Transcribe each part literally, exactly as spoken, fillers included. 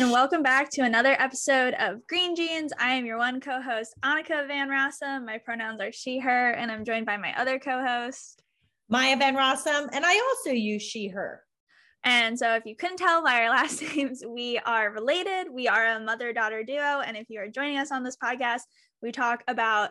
and welcome back to another episode of Green Jeans. I am your one co-host, Annika Van Rossum. My pronouns are she, her, and I'm joined by my other co-host, Maya Van Rossum, and I also use she, her. And so if you couldn't tell by our last names, we are related. We are a mother-daughter duo, and if you are joining us on this podcast, we talk about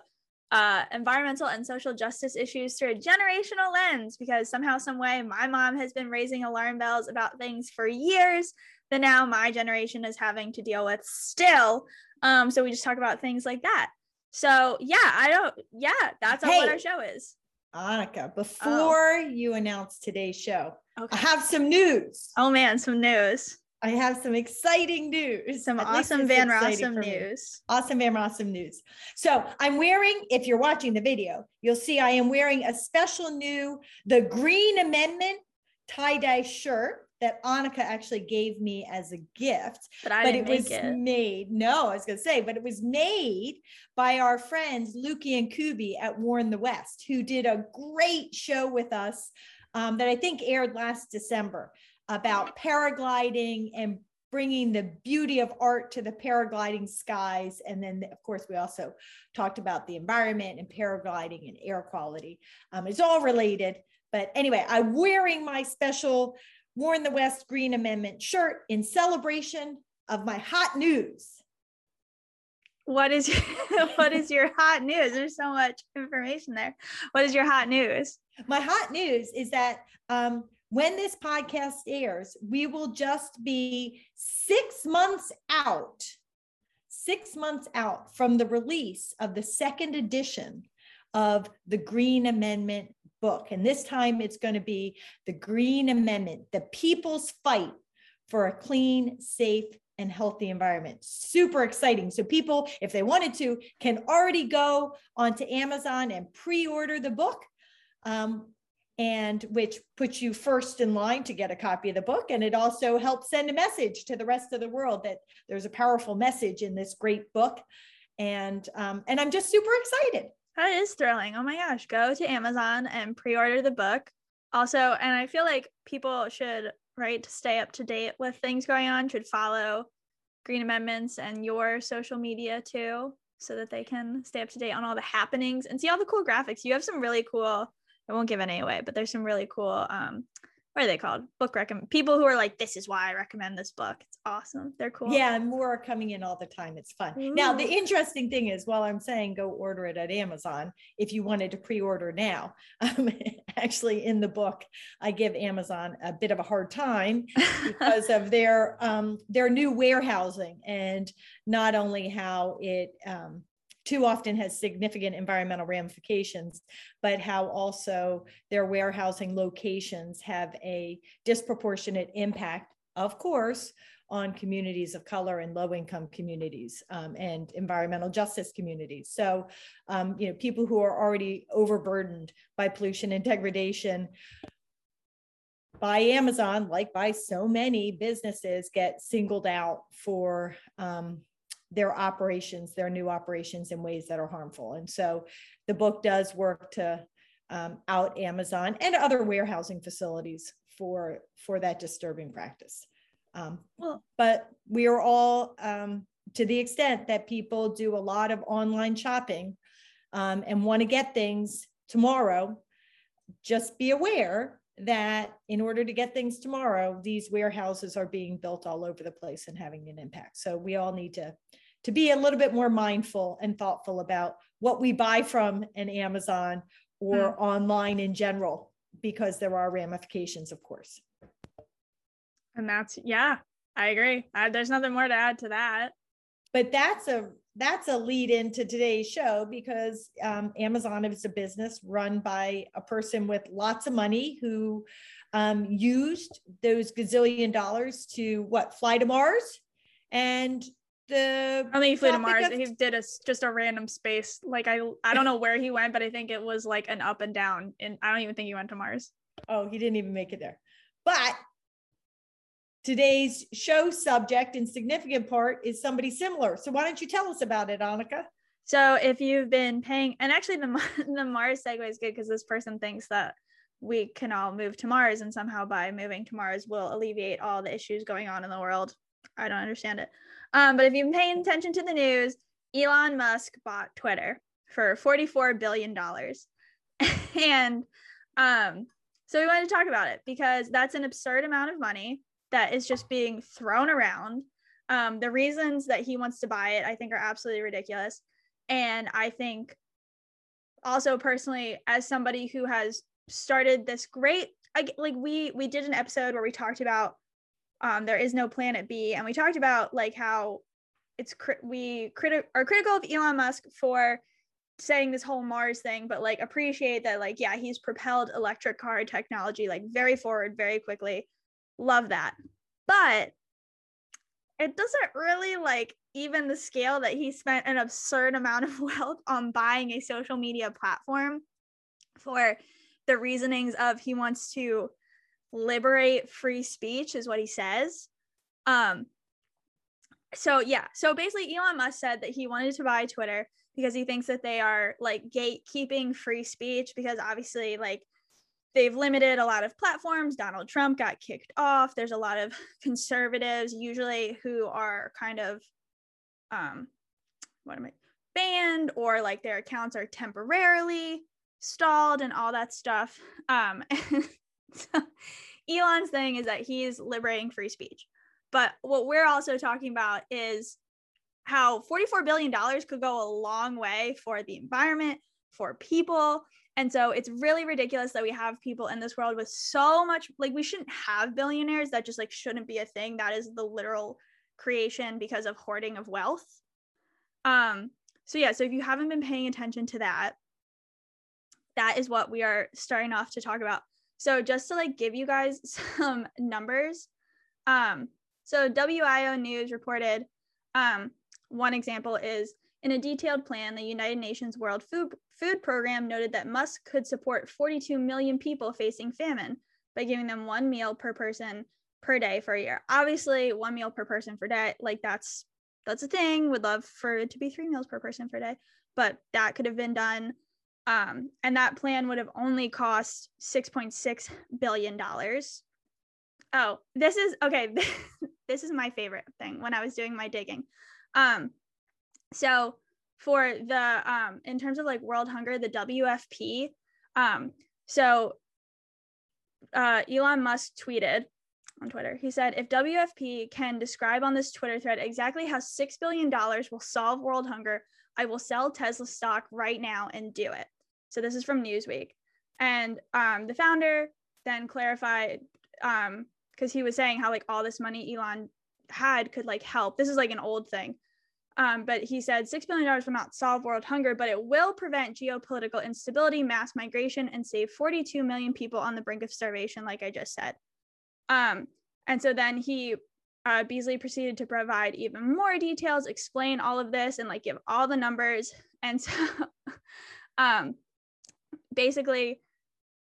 uh, environmental and social justice issues through a generational lens, because somehow, some way, my mom has been raising alarm bells about things for years that now my generation is having to deal with still. Um, so we just talk about things like that. So yeah, I don't, yeah, that's hey, what our show is. Annika, before oh. you announce today's show, okay. I have some news. Oh man, some news. I have some exciting news. Some awesome Van Rossum news. Awesome Van Rossum news. So I'm wearing, if you're watching the video, you'll see I am wearing a special new, the Green Amendment tie-dye shirt that Annika actually gave me as a gift, but, I but didn't it was make it. made. No, I was going to say, but it was made by our friends, Lukey and Kubi at War in the West, who did a great show with us um, that I think aired last December about paragliding and bringing the beauty of art to the paragliding skies. And then, of course, we also talked about the environment and paragliding and air quality. Um, it's all related, but anyway, I'm wearing my special War in the West Green Amendment shirt in celebration of my hot news. What is your, what is your hot news? There's so much information there. What is your hot news? My hot news is that um, when this podcast airs, we will just be six months out, six months out from the release of the second edition of the Green Amendment book. And this time it's going to be the Green Amendment, the people's fight for a clean, safe, and healthy environment. Super exciting. So people, if they wanted to, can already go onto Amazon and pre-order the book, um, and which puts you first in line to get a copy of the book. And it also helps send a message to the rest of the world that there's a powerful message in this great book. And, um, and I'm just super excited. That is thrilling. Oh my gosh. Go to Amazon and pre-order the book. Also, and I feel like people should, right, to stay up to date with things going on, should follow Green Amendments and your social media too, so that they can stay up to date on all the happenings and see all the cool graphics. You have some really cool, I won't give any away, but there's some really cool, um, what are they called? Book recommend people who are like, this is why I recommend this book. It's awesome. They're cool. Yeah. And more are coming in all the time. It's fun. Ooh. Now, the interesting thing is, while I'm saying go order it at Amazon, if you wanted to pre-order now, um, actually in the book, I give Amazon a bit of a hard time because of their, um, their new warehousing, and not only how it, um, too often has significant environmental ramifications, but how also their warehousing locations have a disproportionate impact, of course, on communities of color and low-income communities, um, and environmental justice communities. So, um, you know, people who are already overburdened by pollution and degradation by Amazon, like by so many businesses, get singled out for um, their operations, their new operations in ways that are harmful. And so the book does work to um, out Amazon and other warehousing facilities for, for that disturbing practice. Um, well, but we are all, um, to the extent that people do a lot of online shopping um, and want to get things tomorrow, just be aware that in order to get things tomorrow, these warehouses are being built all over the place and having an impact. So we all need to, to be a little bit more mindful and thoughtful about what we buy from an Amazon or mm. online in general, because there are ramifications, of course. And that's, yeah, I agree. I, there's nothing more to add to that. But that's a that's a lead into today's show, because um, Amazon is a business run by a person with lots of money who um, used those gazillion dollars to what, fly to Mars? And the- I think he flew to Mars. Of- he did a, just a random space. Like I, I don't know where he went, but I think it was like an up and down. And I don't even think he went to Mars. Oh, he didn't even make it there. But today's show subject in significant part is somebody similar. So why don't you tell us about it, Annika? So if you've been paying, and actually the, the Mars segue is good, because this person thinks that we can all move to Mars, and somehow by moving to Mars, we'll alleviate all the issues going on in the world. I don't understand it. Um, but if you've been paying attention to the news, Elon Musk bought Twitter for forty-four billion dollars. And um, so we wanted to talk about it because that's an absurd amount of money that is just being thrown around. Um, the reasons that he wants to buy it, I think, are absolutely ridiculous. And I think also personally, as somebody who has started this great, like we, we did an episode where we talked about um, there is no planet B. And we talked about like how it's, cri- we criti- are critical of Elon Musk for saying this whole Mars thing, but like appreciate that, like, yeah, he's propelled electric car technology, like very forward, very quickly. Love that. But it doesn't really like even the scale that he spent an absurd amount of wealth on buying a social media platform for the reasonings of he wants to liberate free speech is what he says. Um, so yeah, so basically Elon Musk said that he wanted to buy Twitter because he thinks that they are like gatekeeping free speech because obviously like they've limited a lot of platforms. Donald Trump got kicked off. There's a lot of conservatives usually who are kind of, um, what am I, banned or like their accounts are temporarily stalled and all that stuff. Um, so Elon's thing is that he's liberating free speech. But what we're also talking about is how forty-four billion dollars could go a long way for the environment, for people. And so it's really ridiculous that we have people in this world with so much, like we shouldn't have billionaires. That just like shouldn't be a thing. That is the literal creation because of hoarding of wealth. Um, so yeah, so if you haven't been paying attention to that, that is what we are starting off to talk about. So just to like give you guys some numbers. Um, so W I O News reported, um, one example is, in a detailed plan, the United Nations World Food, Food Program noted that Musk could support forty-two million people facing famine by giving them one meal per person per day for a year. Obviously, one meal per person per day, like that's that's a thing. Would love for it to be three meals per person per day, but that could have been done. Um, and that plan would have only cost six point six billion dollars. Oh, this is, okay, this is my favorite thing when I was doing my digging. Um, So for the, um, in terms of like world hunger, the W F P, um, so uh, Elon Musk tweeted on Twitter, he said, if W F P can describe on this Twitter thread exactly how six billion dollars will solve world hunger, I will sell Tesla stock right now and do it. So this is from Newsweek. And um, the founder then clarified, um, because he was saying how like all this money Elon had could like help. This is like an old thing. Um, but he said six billion dollars will not solve world hunger, but it will prevent geopolitical instability, mass migration, and save forty-two million people on the brink of starvation, like I just said. Um, and so then he, uh, Beasley proceeded to provide even more details, explain all of this, and like give all the numbers. And so um, basically,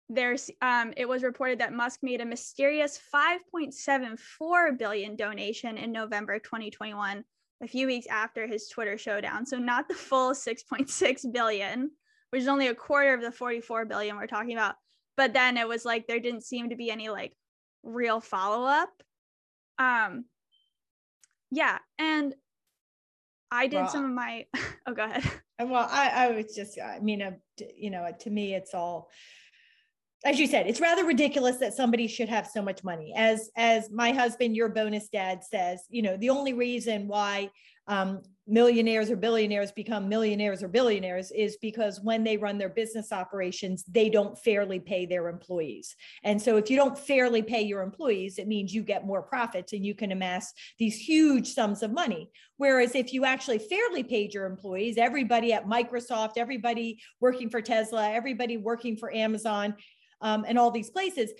there's um, it was reported that Musk made a mysterious five point seven four billion dollars donation in November twenty twenty-one. A few weeks after his Twitter showdown. So not the full six point six billion, which is only a quarter of the forty-four billion we're talking about. But then it was like, there didn't seem to be any like real follow-up. Um, yeah. And I did well, some of my, oh, go ahead. Well, I, I was just, I mean, uh, you know, to me, it's all, as you said, it's rather ridiculous that somebody should have so much money. As as my husband, your bonus dad, says, you know, the only reason why um, millionaires or billionaires become millionaires or billionaires is because when they run their business operations, they don't fairly pay their employees. And so if you don't fairly pay your employees, it means you get more profits and you can amass these huge sums of money. Whereas if you actually fairly paid your employees, everybody at Microsoft, everybody working for Tesla, everybody working for Amazon, Um, and all these places,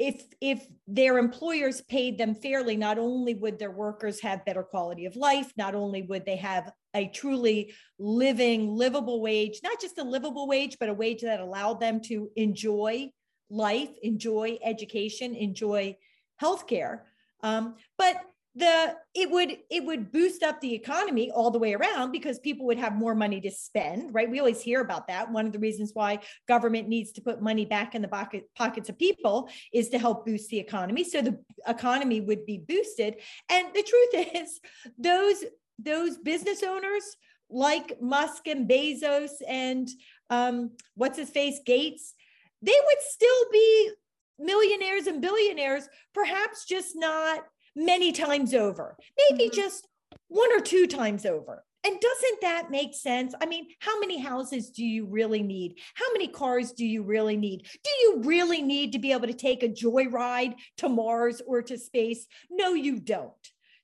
if if their employers paid them fairly, not only would their workers have better quality of life, not only would they have a truly living, livable wage, not just a livable wage, but a wage that allowed them to enjoy life, enjoy education, enjoy healthcare. Um, but the it would it would boost up the economy all the way around because people would have more money to spend, right? We always hear about that. One of the reasons why government needs to put money back in the pocket, pockets of people is to help boost the economy. So the economy would be boosted. And the truth is, those those business owners like Musk and Bezos and um, what's his face, Gates, they would still be millionaires and billionaires, perhaps just not many times over, maybe just one or two times over. And doesn't that make sense? I mean, how many houses do you really need? How many cars do you really need? Do you really need to be able to take a joyride to Mars or to space? No, you don't.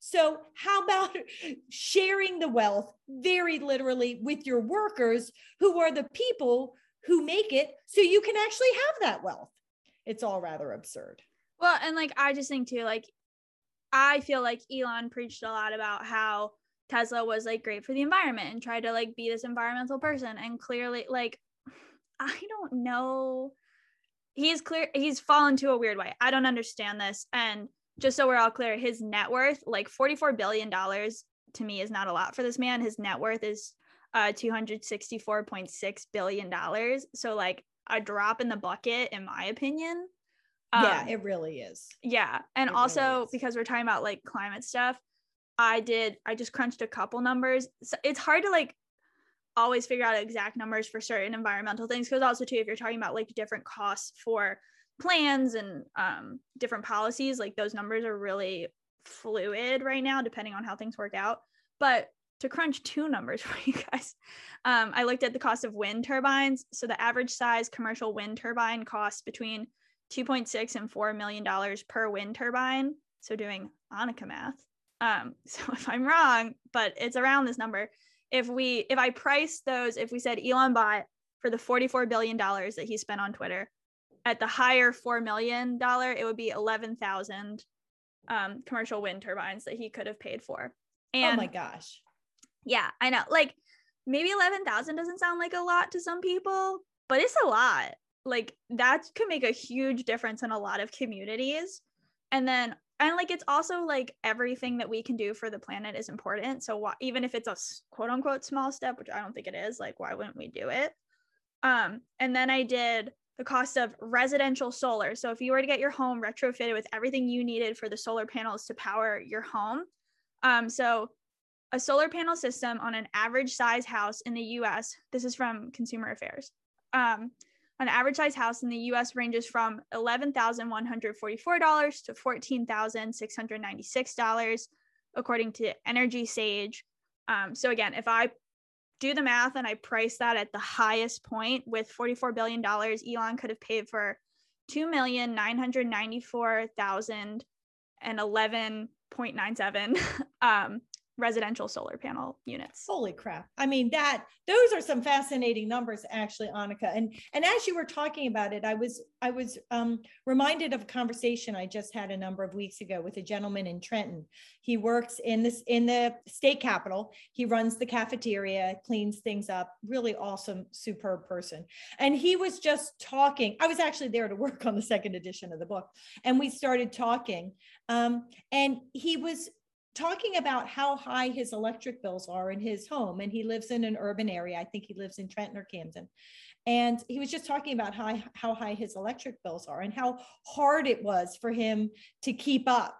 So how about sharing the wealth very literally with your workers, who are the people who make it so you can actually have that wealth? It's all rather absurd. Well, and like, I just think too, like, I feel like Elon preached a lot about how Tesla was like great for the environment and tried to like be this environmental person. And clearly, like, I don't know. He's clear. He's fallen to a weird way. I don't understand this. And just so we're all clear, his net worth, like forty-four billion dollars to me is not a lot for this man. His net worth is uh, two hundred sixty-four point six billion dollars. So like a drop in the bucket, in my opinion. Um, yeah, it really is. Yeah. And it also really because we're talking about like climate stuff, I did, I just crunched a couple numbers. So it's hard to like always figure out exact numbers for certain environmental things. Cause also too, if you're talking about like different costs for plans and um, different policies, like those numbers are really fluid right now, depending on how things work out. But to crunch two numbers for you guys, um, I looked at the cost of wind turbines. So the average size commercial wind turbine costs between two point six and four million dollars per wind turbine. So doing Annika math. Um, so if I'm wrong, but it's around this number. If we, if I priced those, if we said Elon bought for the forty-four billion dollars that he spent on Twitter at the higher four million dollars, it would be eleven thousand um, commercial wind turbines that he could have paid for. And oh my gosh. Yeah, I know. Like maybe eleven thousand doesn't sound like a lot to some people, but it's a lot. Like that could make a huge difference in a lot of communities. And then, and like, it's also like everything that we can do for the planet is important. So wh- even if it's a quote unquote small step, which I don't think it is, like, why wouldn't we do it? Um, and then I did the cost of residential solar. So if you were to get your home retrofitted with everything you needed for the solar panels to power your home. Um, so a solar panel system on an average size house in the U S, this is from Consumer Affairs. Um, An average size house in the U S ranges from eleven thousand one hundred forty-four dollars to fourteen thousand six hundred ninety-six dollars, according to Energy Sage. Um, so again, if I do the math and I price that at the highest point with forty-four billion dollars, Elon could have paid for two million nine hundred ninety-four thousand eleven point nine seven um, residential solar panel units. Holy crap. I mean, that, those are some fascinating numbers actually, Annika. And, and as you were talking about it, I was, I was um, reminded of a conversation I just had a number of weeks ago with a gentleman in Trenton. He works in this, in the state capitol. He runs the cafeteria, cleans things up, really awesome, superb person. And he was just talking. I was actually there to work on the second edition of the book. And we started talking um, and he was talking about how high his electric bills are in his home. And he lives in an urban area. I think he lives in Trenton or Camden. And he was just talking about how, how high his electric bills are and how hard it was for him to keep up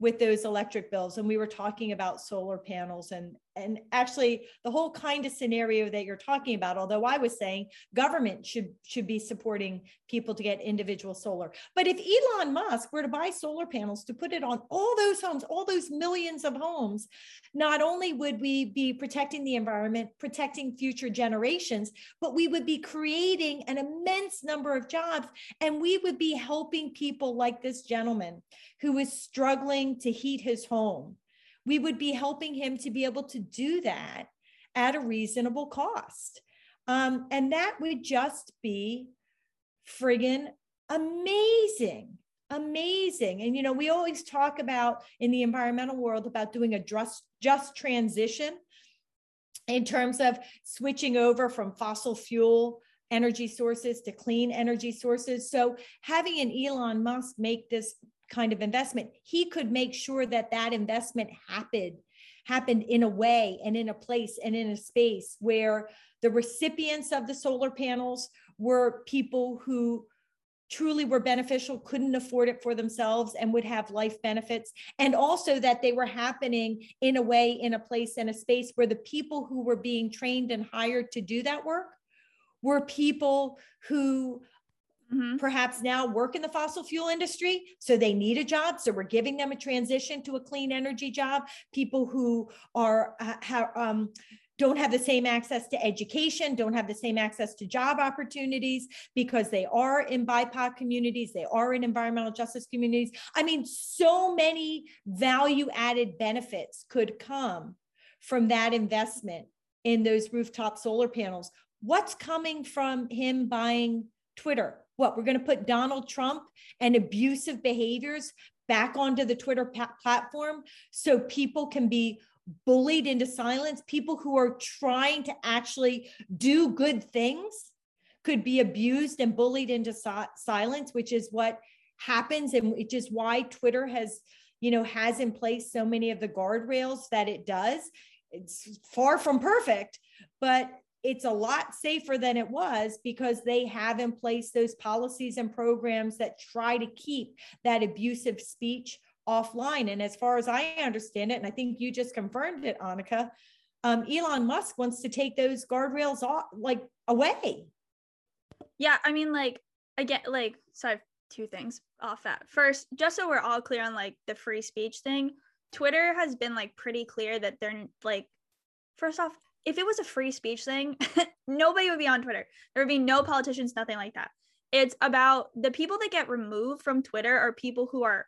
with those electric bills. And we were talking about solar panels and, and actually the whole kind of scenario that you're talking about, although I was saying government should, should be supporting people to get individual solar. But if Elon Musk were to buy solar panels to put it on all those homes, all those millions of homes, not only would we be protecting the environment, protecting future generations, but we would be creating an immense number of jobs. And we would be helping people like this gentleman who is struggling to heat his home. We would be helping him to be able to do that at a reasonable cost. Um, and that would just be friggin' amazing, amazing. And, you know, we always talk about in the environmental world about doing a just, just transition in terms of switching over from fossil fuel energy sources to clean energy sources. So having an Elon Musk make this kind of investment, he could make sure that that investment happened, happened in a way and in a place and in a space where the recipients of the solar panels were people who truly were beneficial, couldn't afford it for themselves, and would have life benefits. And also that they were happening in a way, in a place, in a space where the people who were being trained and hired to do that work were people who mm-hmm. perhaps now work in the fossil fuel industry. So they need a job. So we're giving them a transition to a clean energy job. People who are, uh, have, um, don't have the same access to education, don't have the same access to job opportunities because they are in B I P O C communities, they are in environmental justice communities. I mean, so many value-added benefits could come from that investment in those rooftop solar panels. What's coming from him buying Twitter? What, we're going to put Donald Trump and abusive behaviors back onto the Twitter platform so people can be bullied into silence? People who are trying to actually do good things could be abused and bullied into so- silence, which is what happens, and which is why Twitter has, you know, has in place so many of the guardrails that it does. It's far from perfect, but it's a lot safer than it was because they have in place those policies and programs that try to keep that abusive speech offline. And as far as I understand it, and I think you just confirmed it, Annika, um, Elon Musk wants to take those guardrails off, like away. Yeah, I mean, like, again, like, so I have two things off that. First, just so we're all clear on like the free speech thing, Twitter has been like pretty clear that they're like, first off, if it was a free speech thing, nobody would be on Twitter. There would be no politicians, nothing like that. It's about the people that get removed from Twitter are people who are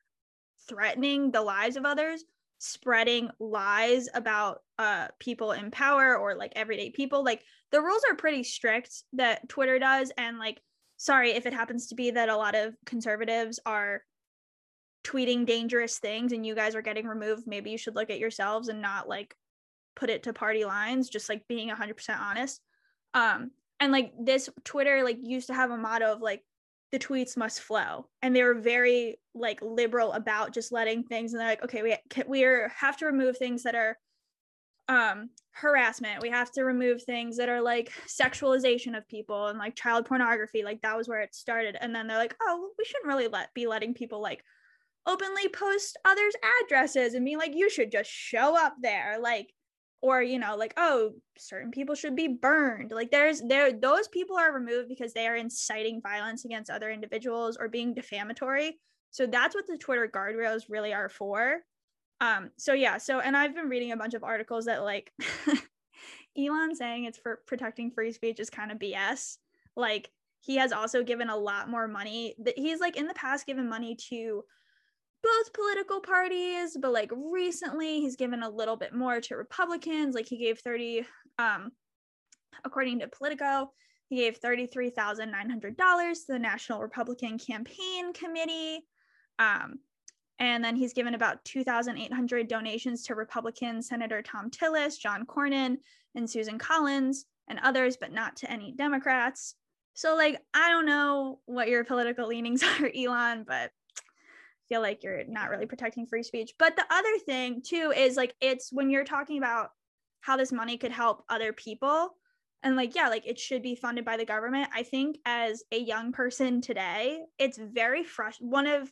threatening the lives of others, spreading lies about uh people in power or like everyday people. Like the rules are pretty strict that Twitter does, and like, sorry if it happens to be that a lot of conservatives are tweeting dangerous things and you guys are getting removed, maybe you should look at yourselves and not like put it to party lines, just like being one hundred percent honest. Um and like this Twitter like used to have a motto of like, the tweets must flow. And they were very like liberal about just letting things, and they're like, okay, we we are, have to remove things that are um, harassment. We have to remove things that are like sexualization of people and like child pornography. Like that was where it started. And then they're like, oh, we shouldn't really let be letting people like openly post others' addresses and be like, you should just show up there. Like, or, you know, like, oh, certain people should be burned. Like there's there, those people are removed because they are inciting violence against other individuals or being defamatory. So that's what the Twitter guardrails really are for. Um, so yeah, so, and I've been reading a bunch of articles that like, Elon saying it's for protecting free speech is kind of B S. Like he has also given a lot more money that he's like in the past given money to both political parties, but like recently he's given a little bit more to Republicans. Like he gave thirty, um, according to Politico, he gave thirty-three thousand nine hundred dollars to the National Republican Campaign Committee. Um, and then he's given about two thousand eight hundred donations to Republican Senator Tom Tillis, John Cornyn, and Susan Collins and others, but not to any Democrats. So like, I don't know what your political leanings are, Elon, but feel like you're not really protecting free speech. But the other thing too is like, it's when you're talking about how this money could help other people and like, yeah, like it should be funded by the government. I think as a young person today, it's very frustrating. One of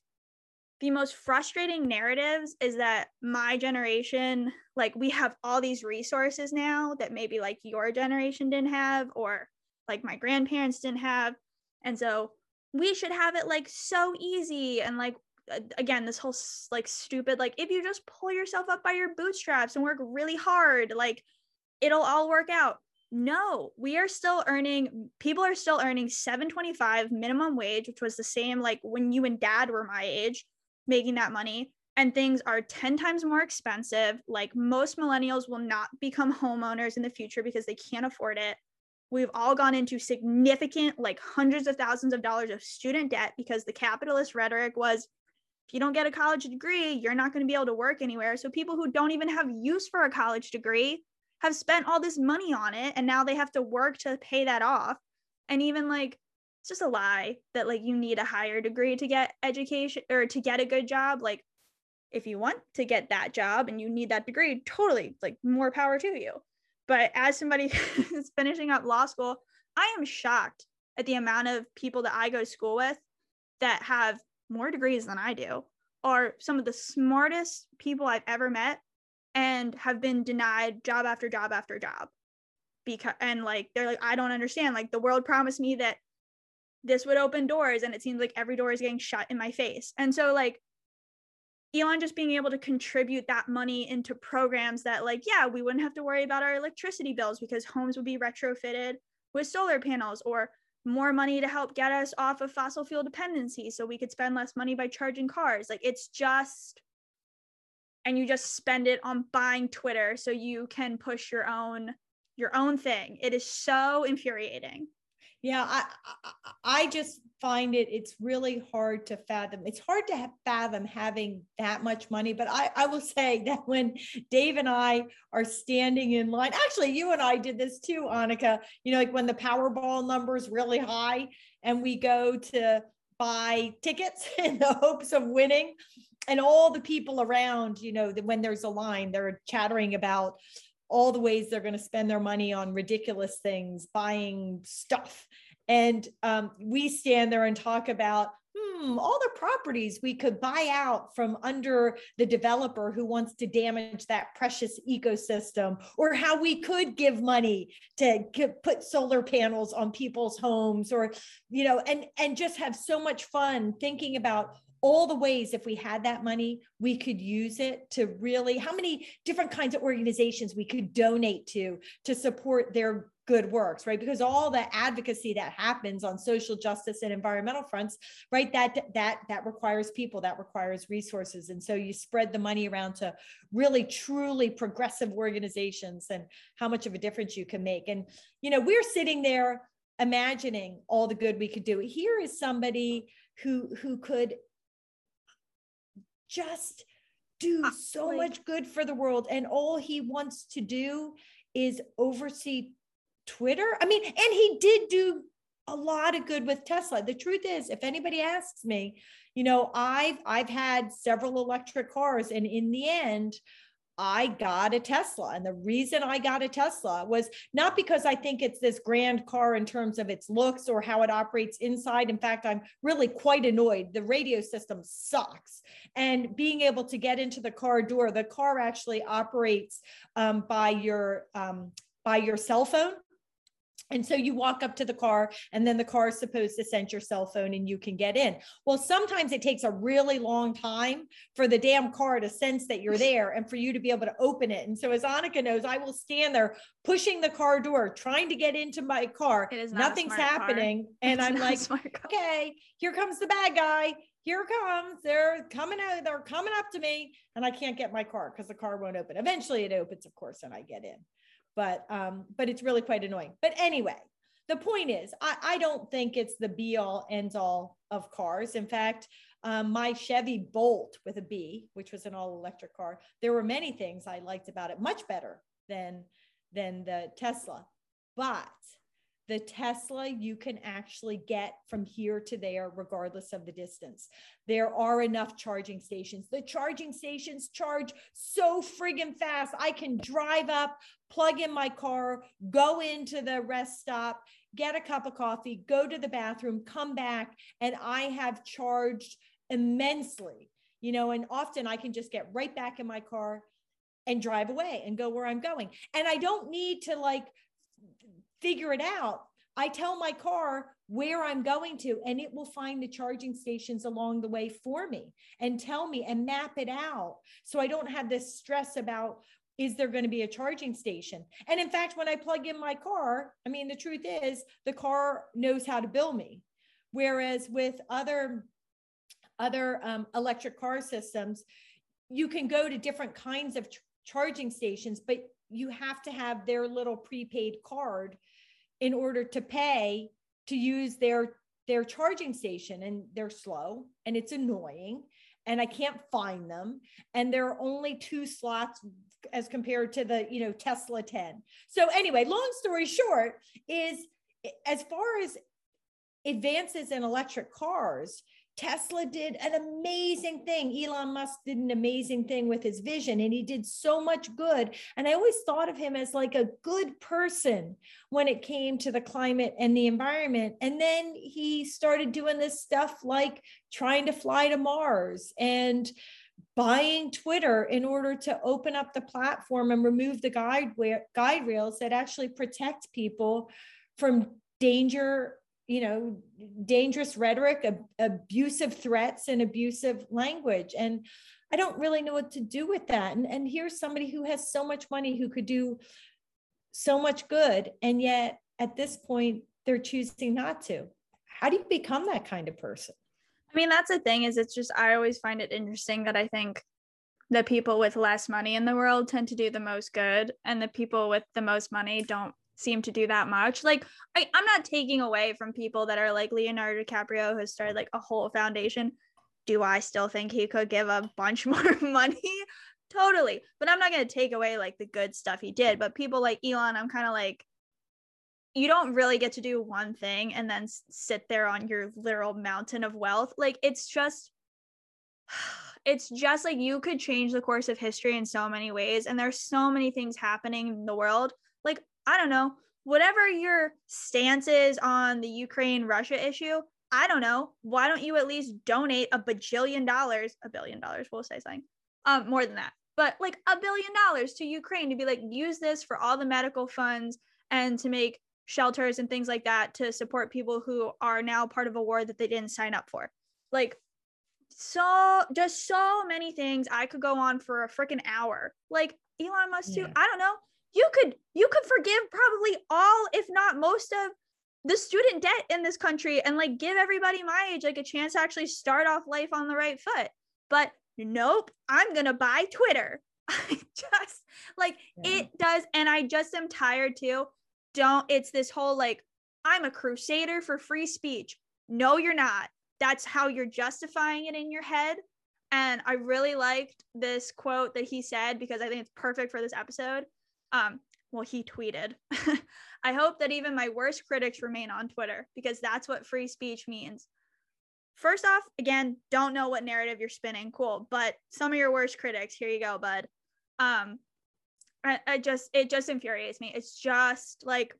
the most frustrating narratives is that my generation, like we have all these resources now that maybe like your generation didn't have, or like my grandparents didn't have. And so we should have it like so easy. And like, again, this whole like stupid, like if you just pull yourself up by your bootstraps and work really hard, like it'll all work out. No, we are still earning, people are still earning seven twenty-five minimum wage, which was the same like when you and dad were my age making that money, and things are ten times more expensive. Like most millennials will not become homeowners in the future because they can't afford it. We've all gone into significant, like hundreds of thousands of dollars of student debt because the capitalist rhetoric was, if you don't get a college degree, you're not going to be able to work anywhere. So people who don't even have use for a college degree have spent all this money on it, and now they have to work to pay that off. And even like it's just a lie that like you need a higher degree to get education or to get a good job. Like if you want to get that job and you need that degree, totally, like more power to you. But as somebody who's finishing up law school, I am shocked at the amount of people that I go to school with that have more degrees than I do, are some of the smartest people I've ever met and have been denied job after job after job. Because, and like, they're like, I don't understand. Like the world promised me that this would open doors, and it seems like every door is getting shut in my face. And so like Elon just being able to contribute that money into programs that like, yeah, we wouldn't have to worry about our electricity bills because homes would be retrofitted with solar panels, or more money to help get us off of fossil fuel dependency so we could spend less money by charging cars. Like it's just, and you just spend it on buying Twitter so you can push your own, your own thing. It is so infuriating. Yeah, I, I I just find it, it's really hard to fathom. It's hard to have, fathom having that much money, but I, I will say that when Dave and I are standing in line, actually you and I did this too, Annika, you know, like when the Powerball number is really high and we go to buy tickets in the hopes of winning, and all the people around, you know, when there's a line, they're chattering about all the ways they're going to spend their money on ridiculous things, buying stuff. And um, we stand there and talk about, hmm, all the properties we could buy out from under the developer who wants to damage that precious ecosystem, or how we could give money to get, put solar panels on people's homes, or, you know, and, and just have so much fun thinking about all the ways, if we had that money, we could use it to really, how many different kinds of organizations we could donate to, to support their good works, right? Because all the advocacy that happens on social justice and environmental fronts, right? That, that, that requires people, that requires resources. And so you spread the money around to really, truly progressive organizations, and how much of a difference you can make. And, you know, we're sitting there imagining all the good we could do. Here is somebody who, who could just do so much good for the world, and all he wants to do is oversee Twitter. I mean, and he did do a lot of good with Tesla. The truth is, if anybody asks me, you know, I've I've had several electric cars, and in the end, I got a Tesla. And the reason I got a Tesla was not because I think it's this grand car in terms of its looks or how it operates inside. In fact, I'm really quite annoyed. The radio system sucks. And being able to get into the car door, the car actually operates um, by your um, by your cell phone. And so you walk up to the car, and then the car is supposed to send your cell phone and you can get in. Well, sometimes it takes a really long time for the damn car to sense that you're there and for you to be able to open it. And so as Annika knows, I will stand there pushing the car door, trying to get into my car. It is not Nothing's happening. Car. And it's I'm like, okay, here comes the bad guy. Here comes, they're coming out, they're coming up to me, and I can't get my car because the car won't open. Eventually it opens, of course, and I get in. But um, but it's really quite annoying. But anyway, the point is, I, I don't think it's the be all ends all of cars. In fact, um, my Chevy Bolt with a B, which was an all electric car, there were many things I liked about it much better than than the Tesla. But the Tesla you can actually get from here to there, regardless of the distance. There are enough charging stations. The charging stations charge so friggin' fast. I can drive up, plug in my car, go into the rest stop, get a cup of coffee, go to the bathroom, come back, and I have charged immensely. You know, and often I can just get right back in my car and drive away and go where I'm going. And I don't need to like figure it out. I tell my car where I'm going to, and it will find the charging stations along the way for me and tell me and map it out. So I don't have this stress about, is there going to be a charging station? And in fact, when I plug in my car, I mean, the truth is the car knows how to bill me. Whereas with other, other um, electric car systems, you can go to different kinds of ch- charging stations, but you have to have their little prepaid card in order to pay to use their, their charging station, and they're slow and it's annoying and I can't find them. And there are only two slots as compared to the, you know, Tesla ten. So anyway, long story short is, as far as advances in electric cars, Tesla did an amazing thing. Elon Musk did an amazing thing with his vision, and he did so much good. And I always thought of him as like a good person when it came to the climate and the environment. And then he started doing this stuff like trying to fly to Mars and buying Twitter in order to open up the platform and remove the guide, guide rails that actually protect people from danger, you know, dangerous rhetoric, ab- abusive threats, and abusive language. And I don't really know what to do with that. And, and here's somebody who has so much money, who could do so much good, and yet at this point, they're choosing not to. How do you become that kind of person? I mean, that's the thing, is it's just, I always find it interesting that I think the people with less money in the world tend to do the most good, and the people with the most money don't seem to do that much. Like, I, I'm not taking away from people that are like Leonardo DiCaprio, who started like a whole foundation. Do I still think he could give a bunch more money? Totally. But I'm not going to take away like the good stuff he did. But people like Elon, I'm kind of like, you don't really get to do one thing and then sit there on your literal mountain of wealth. Like, it's just, it's just like, you could change the course of history in so many ways. And there's so many things happening in the world. Like, I don't know, whatever your stance is on the Ukraine-Russia issue, I don't know. Why don't you at least donate a bajillion dollars, a billion dollars, we'll say something, um, more than that, but like a billion dollars to Ukraine, to be like, use this for all the medical funds and to make shelters and things like that to support people who are now part of a war that they didn't sign up for. Like, so just so many things. I could go on for a freaking hour. Like, Elon Musk too, yeah. I don't know. You could you could forgive probably all, if not most of the student debt in this country, and like give everybody my age like a chance to actually start off life on the right foot. But nope, I'm gonna buy Twitter. I just like yeah. it does, and I just am tired too. Don't it's this whole like, I'm a crusader for free speech. No, you're not. That's how you're justifying it in your head. And I really liked this quote that he said, because I think it's perfect for this episode. Um, well, he tweeted, I hope that even my worst critics remain on Twitter, because that's what free speech means. First off, again, don't know what narrative you're spinning. Cool. But some of your worst critics, here you go, bud. Um, I, I just, it just infuriates me. It's just like,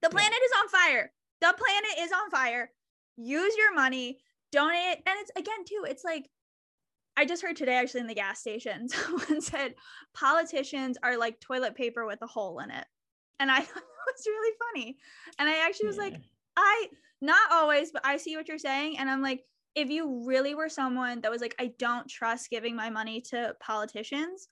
the planet is on fire. The planet is on fire. Use your money, donate it. And it's, again, too, it's like, I just heard today, actually, in the gas station, someone said politicians are like toilet paper with a hole in it. And I thought that was really funny. And I actually was yeah. like, I, not always, but I see what you're saying. And I'm like, if you really were someone that was like, I don't trust giving my money to politicians,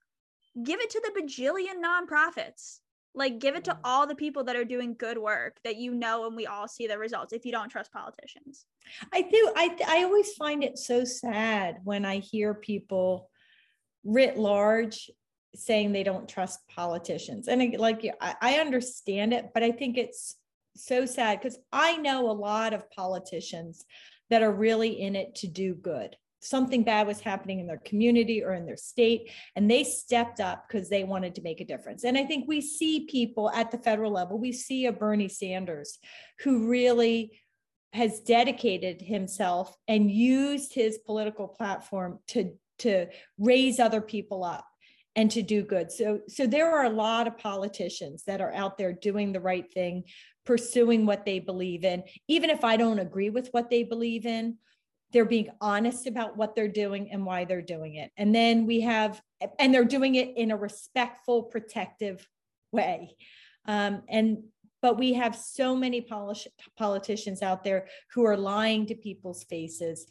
give it to the bajillion nonprofits. Like, give it to all the people that are doing good work that you know, and we all see the results, if you don't trust politicians. I do. I I always find it so sad when I hear people writ large saying they don't trust politicians. And it, like, I, I understand it, but I think it's so sad, because I know a lot of politicians that are really in it to do good. Something bad was happening in their community or in their state, and they stepped up because they wanted to make a difference. And I think we see people at the federal level, we see a Bernie Sanders who really has dedicated himself and used his political platform to, to raise other people up and to do good. So, so there are a lot of politicians that are out there doing the right thing, pursuing what they believe in. Even if I don't agree with what they believe in, they're being honest about what they're doing and why they're doing it. And then we have, and they're doing it in a respectful, protective way. Um, and, but we have so many polit- politicians out there who are lying to people's faces,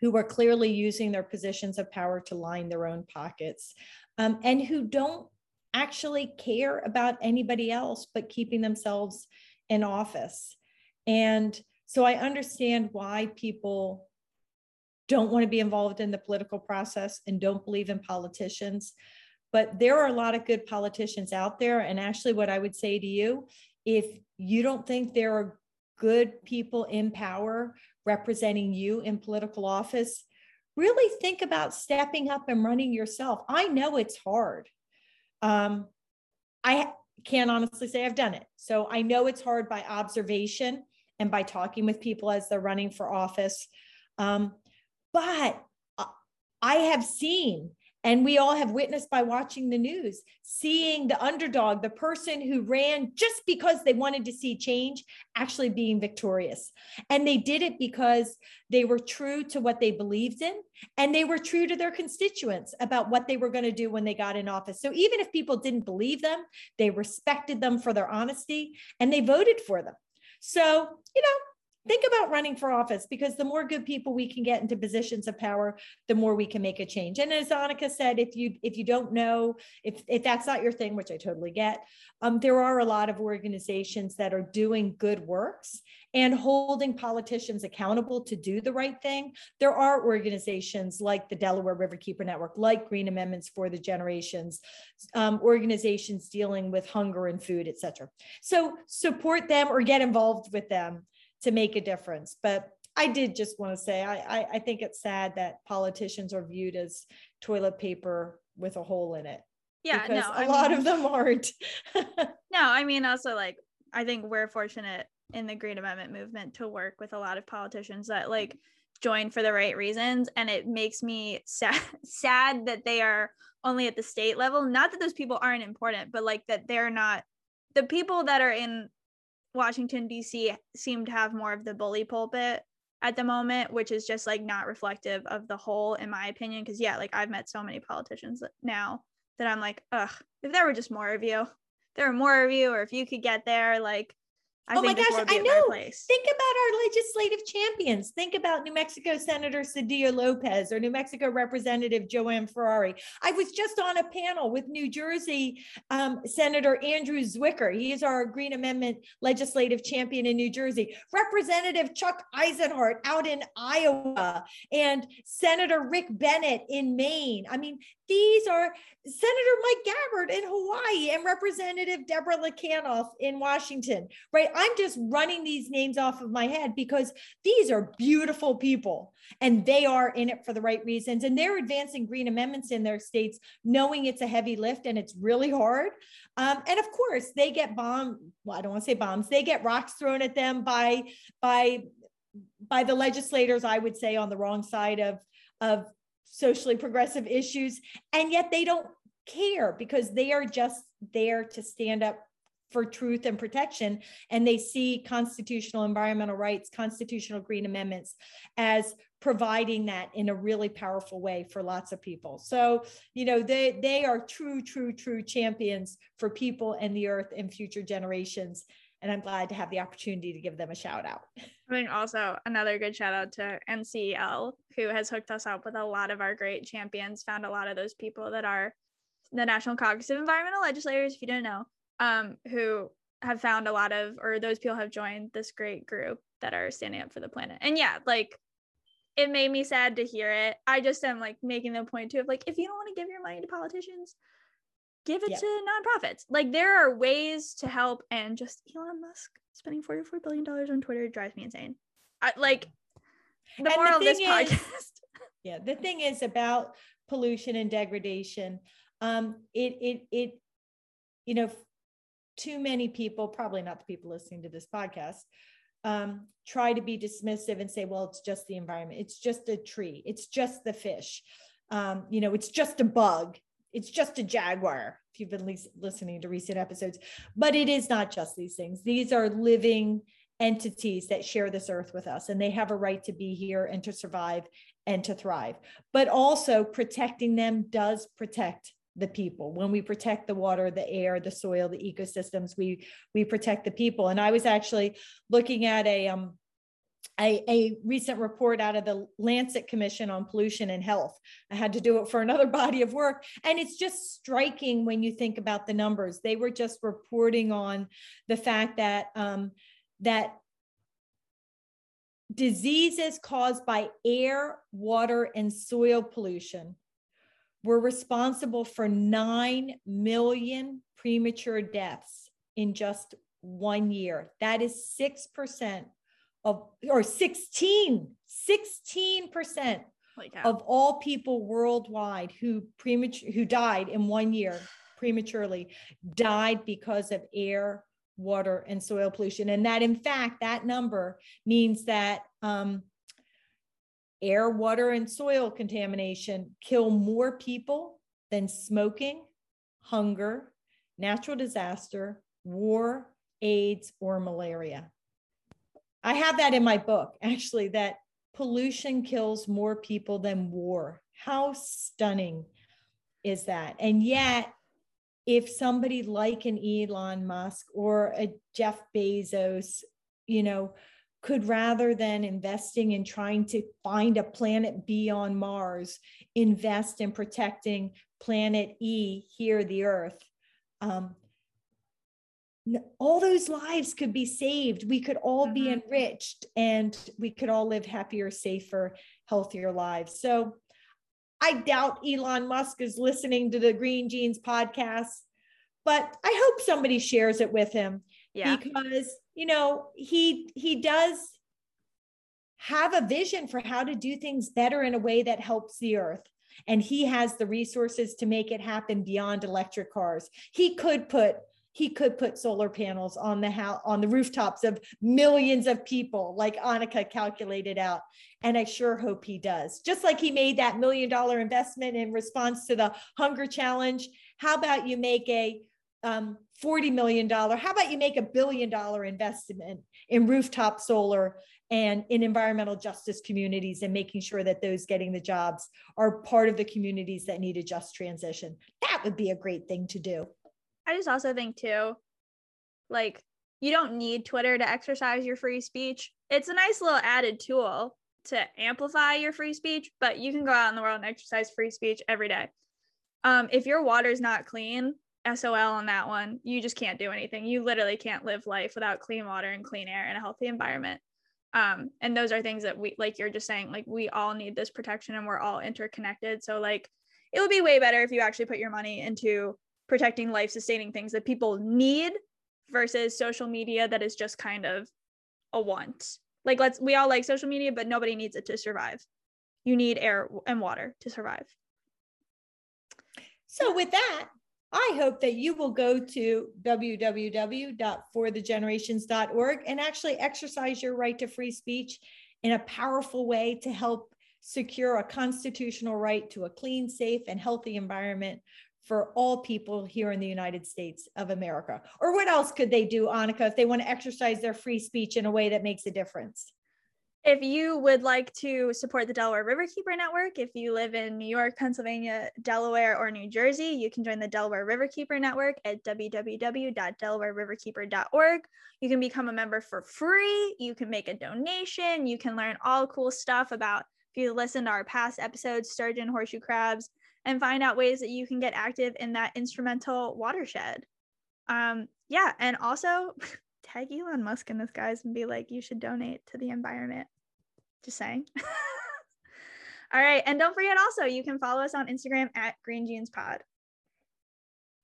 who are clearly using their positions of power to line their own pockets, um, and who don't actually care about anybody else but keeping themselves in office. And so I understand why people don't want to be involved in the political process and don't believe in politicians, but there are a lot of good politicians out there. And actually, what I would say to you, if you don't think there are good people in power representing you in political office, really think about stepping up and running yourself. I know it's hard. Um, I can't honestly say I've done it. So I know it's hard by observation and by talking with people as they're running for office. Um, but I have seen, and we all have witnessed by watching the news, seeing the underdog, the person who ran just because they wanted to see change, actually being victorious. And they did it because they were true to what they believed in, and they were true to their constituents about what they were going to do when they got in office. So even if people didn't believe them, they respected them for their honesty, and they voted for them. So, you know, think about running for office, because the more good people we can get into positions of power, the more we can make a change. And as Annika said, if you if you don't know, if, if that's not your thing, which I totally get, um, there are a lot of organizations that are doing good works and holding politicians accountable to do the right thing. There are organizations like the Delaware Riverkeeper Network, like Green Amendments for the Generations, um, organizations dealing with hunger and food, et cetera. So support them or get involved with them to make a difference. But I did just want to say, I, I, I think it's sad that politicians are viewed as toilet paper with a hole in it. Yeah, because no, a I lot mean, of them aren't. No, I mean, also, like, I think we're fortunate in the Green Amendment movement to work with a lot of politicians that, like, join for the right reasons. And it makes me sad, sad that they are only at the state level. Not that those people aren't important, but, like, that they're not, the people that are in Washington, D C seem to have more of the bully pulpit at the moment, which is just, like, not reflective of the whole, in my opinion. Because, yeah, like, I've met so many politicians now that I'm like, ugh, if there were just more of you, if there were more of you, or if you could get there, like, I oh think my gosh, I know. Think about our legislative champions. Think about New Mexico Senator Sadia Lopez or New Mexico Representative Joanne Ferrari. I was just on a panel with New Jersey um, Senator Andrew Zwicker. He is our Green Amendment legislative champion in New Jersey. Representative Chuck Eisenhart out in Iowa, and Senator Rick Bennett in Maine. I mean, these are Senator Mike Gabbard in Hawaii and Representative Deborah Lekanoff in Washington, right? I'm just running these names off of my head because these are beautiful people, and they are in it for the right reasons. And they're advancing green amendments in their states, knowing it's a heavy lift and it's really hard. Um, and of course, they get bombed. Well, I don't want to say bombs. They get rocks thrown at them by, by, by the legislators, I would say, on the wrong side of, of socially progressive issues. And yet they don't care, because they are just there to stand up for truth and protection. And they see constitutional environmental rights, constitutional green amendments, as providing that in a really powerful way for lots of people. So, you know, they, they are true, true, true champions for people and the earth and future generations. And I'm glad to have the opportunity to give them a shout out. I mean, also another good shout out to N C E L, who has hooked us up with a lot of our great champions, found a lot of those people that are the National Caucus of Environmental Legislators, if you don't know. Um, who have found a lot of, or those people have joined this great group that are standing up for the planet. And yeah, like, it made me sad to hear it. I just am, like, making the point too of, like, if you don't want to give your money to politicians, give it yep. to nonprofits. Like, there are ways to help. And just Elon Musk spending forty-four billion dollars on Twitter drives me insane. I, like, the and moral the of this is, podcast. Yeah, the thing is about pollution and degradation. Um, it, it, it, you know, too many people, probably not the people listening to this podcast, um, try to be dismissive and say, well, it's just the environment. It's just a tree. It's just the fish. Um, you know, it's just a bug. It's just a jaguar, if you've been le- listening to recent episodes. But it is not just these things. These are living entities that share this earth with us, and they have a right to be here and to survive and to thrive. But also protecting them does protect the people. When we protect the water, the air, the soil, the ecosystems, we we protect the people. And I was actually looking at a um a, a recent report out of the Lancet Commission on Pollution and Health. I had to do it for another body of work, and it's just striking when you think about the numbers. They were just reporting on the fact that um, that diseases caused by air, water, and soil pollution were responsible for nine million premature deaths in just one year. That is six percent of, or sixteen, sixteen percent of all people worldwide who premature, who died in one year prematurely died because of air, water and soil pollution. And that, in fact, that number means that um, air, water, and soil contamination kill more people than smoking, hunger, natural disaster, war, AIDS, or malaria. I have that in my book, actually, that pollution kills more people than war. How stunning is that? And yet, if somebody like an Elon Musk or a Jeff Bezos, you know, could rather than investing in trying to find a planet B on Mars, invest in protecting planet E here, the Earth, um, all those lives could be saved. We could all mm-hmm. be enriched, and we could all live happier, safer, healthier lives. So I doubt Elon Musk is listening to the Green Jeans podcast, but I hope somebody shares it with him yeah. because, you know, he, he does have a vision for how to do things better in a way that helps the earth. And he has the resources to make it happen beyond electric cars. He could put, he could put solar panels on the house, on the rooftops of millions of people, like Annika calculated out. And I sure hope he does. Just like he made that million dollar investment in response to the hunger challenge. How about you make a um, forty million dollars? How about you make a billion dollar investment in rooftop solar and in environmental justice communities, and making sure that those getting the jobs are part of the communities that need a just transition? That would be a great thing to do. I just also think too, like, you don't need Twitter to exercise your free speech. It's a nice little added tool to amplify your free speech, but you can go out in the world and exercise free speech every day. Um, if your water's not clean, S O L on that one. You just can't do anything. You literally can't live life without clean water and clean air and a healthy environment. Um, and those are things that we, like you're just saying, like, we all need this protection, and we're all interconnected. So like, it would be way better if you actually put your money into protecting life-sustaining things that people need versus social media that is just kind of a want. Like, let's, we all like social media, but nobody needs it to survive. You need air and water to survive. So with that, I hope that you will go to w w w dot for the generations dot org and actually exercise your right to free speech in a powerful way to help secure a constitutional right to a clean, safe, and healthy environment for all people here in the United States of America. Or what else could they do, Annika, if they want to exercise their free speech in a way that makes a difference? If you would like to support the Delaware Riverkeeper Network, if you live in New York, Pennsylvania, Delaware, or New Jersey, you can join the Delaware Riverkeeper Network at w w w dot delaware riverkeeper dot org. You can become a member for free. You can make a donation. You can learn all cool stuff about, if you listen to our past episodes, sturgeon, horseshoe crabs, and find out ways that you can get active in that instrumental watershed. Um, yeah, and also tag Elon Musk in this, guys, and be like, you should donate to the environment. Just saying. All right, and don't forget also, you can follow us on Instagram at Green Jeans Pod.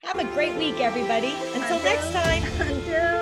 Have a great week, everybody. Until, Until next time. Until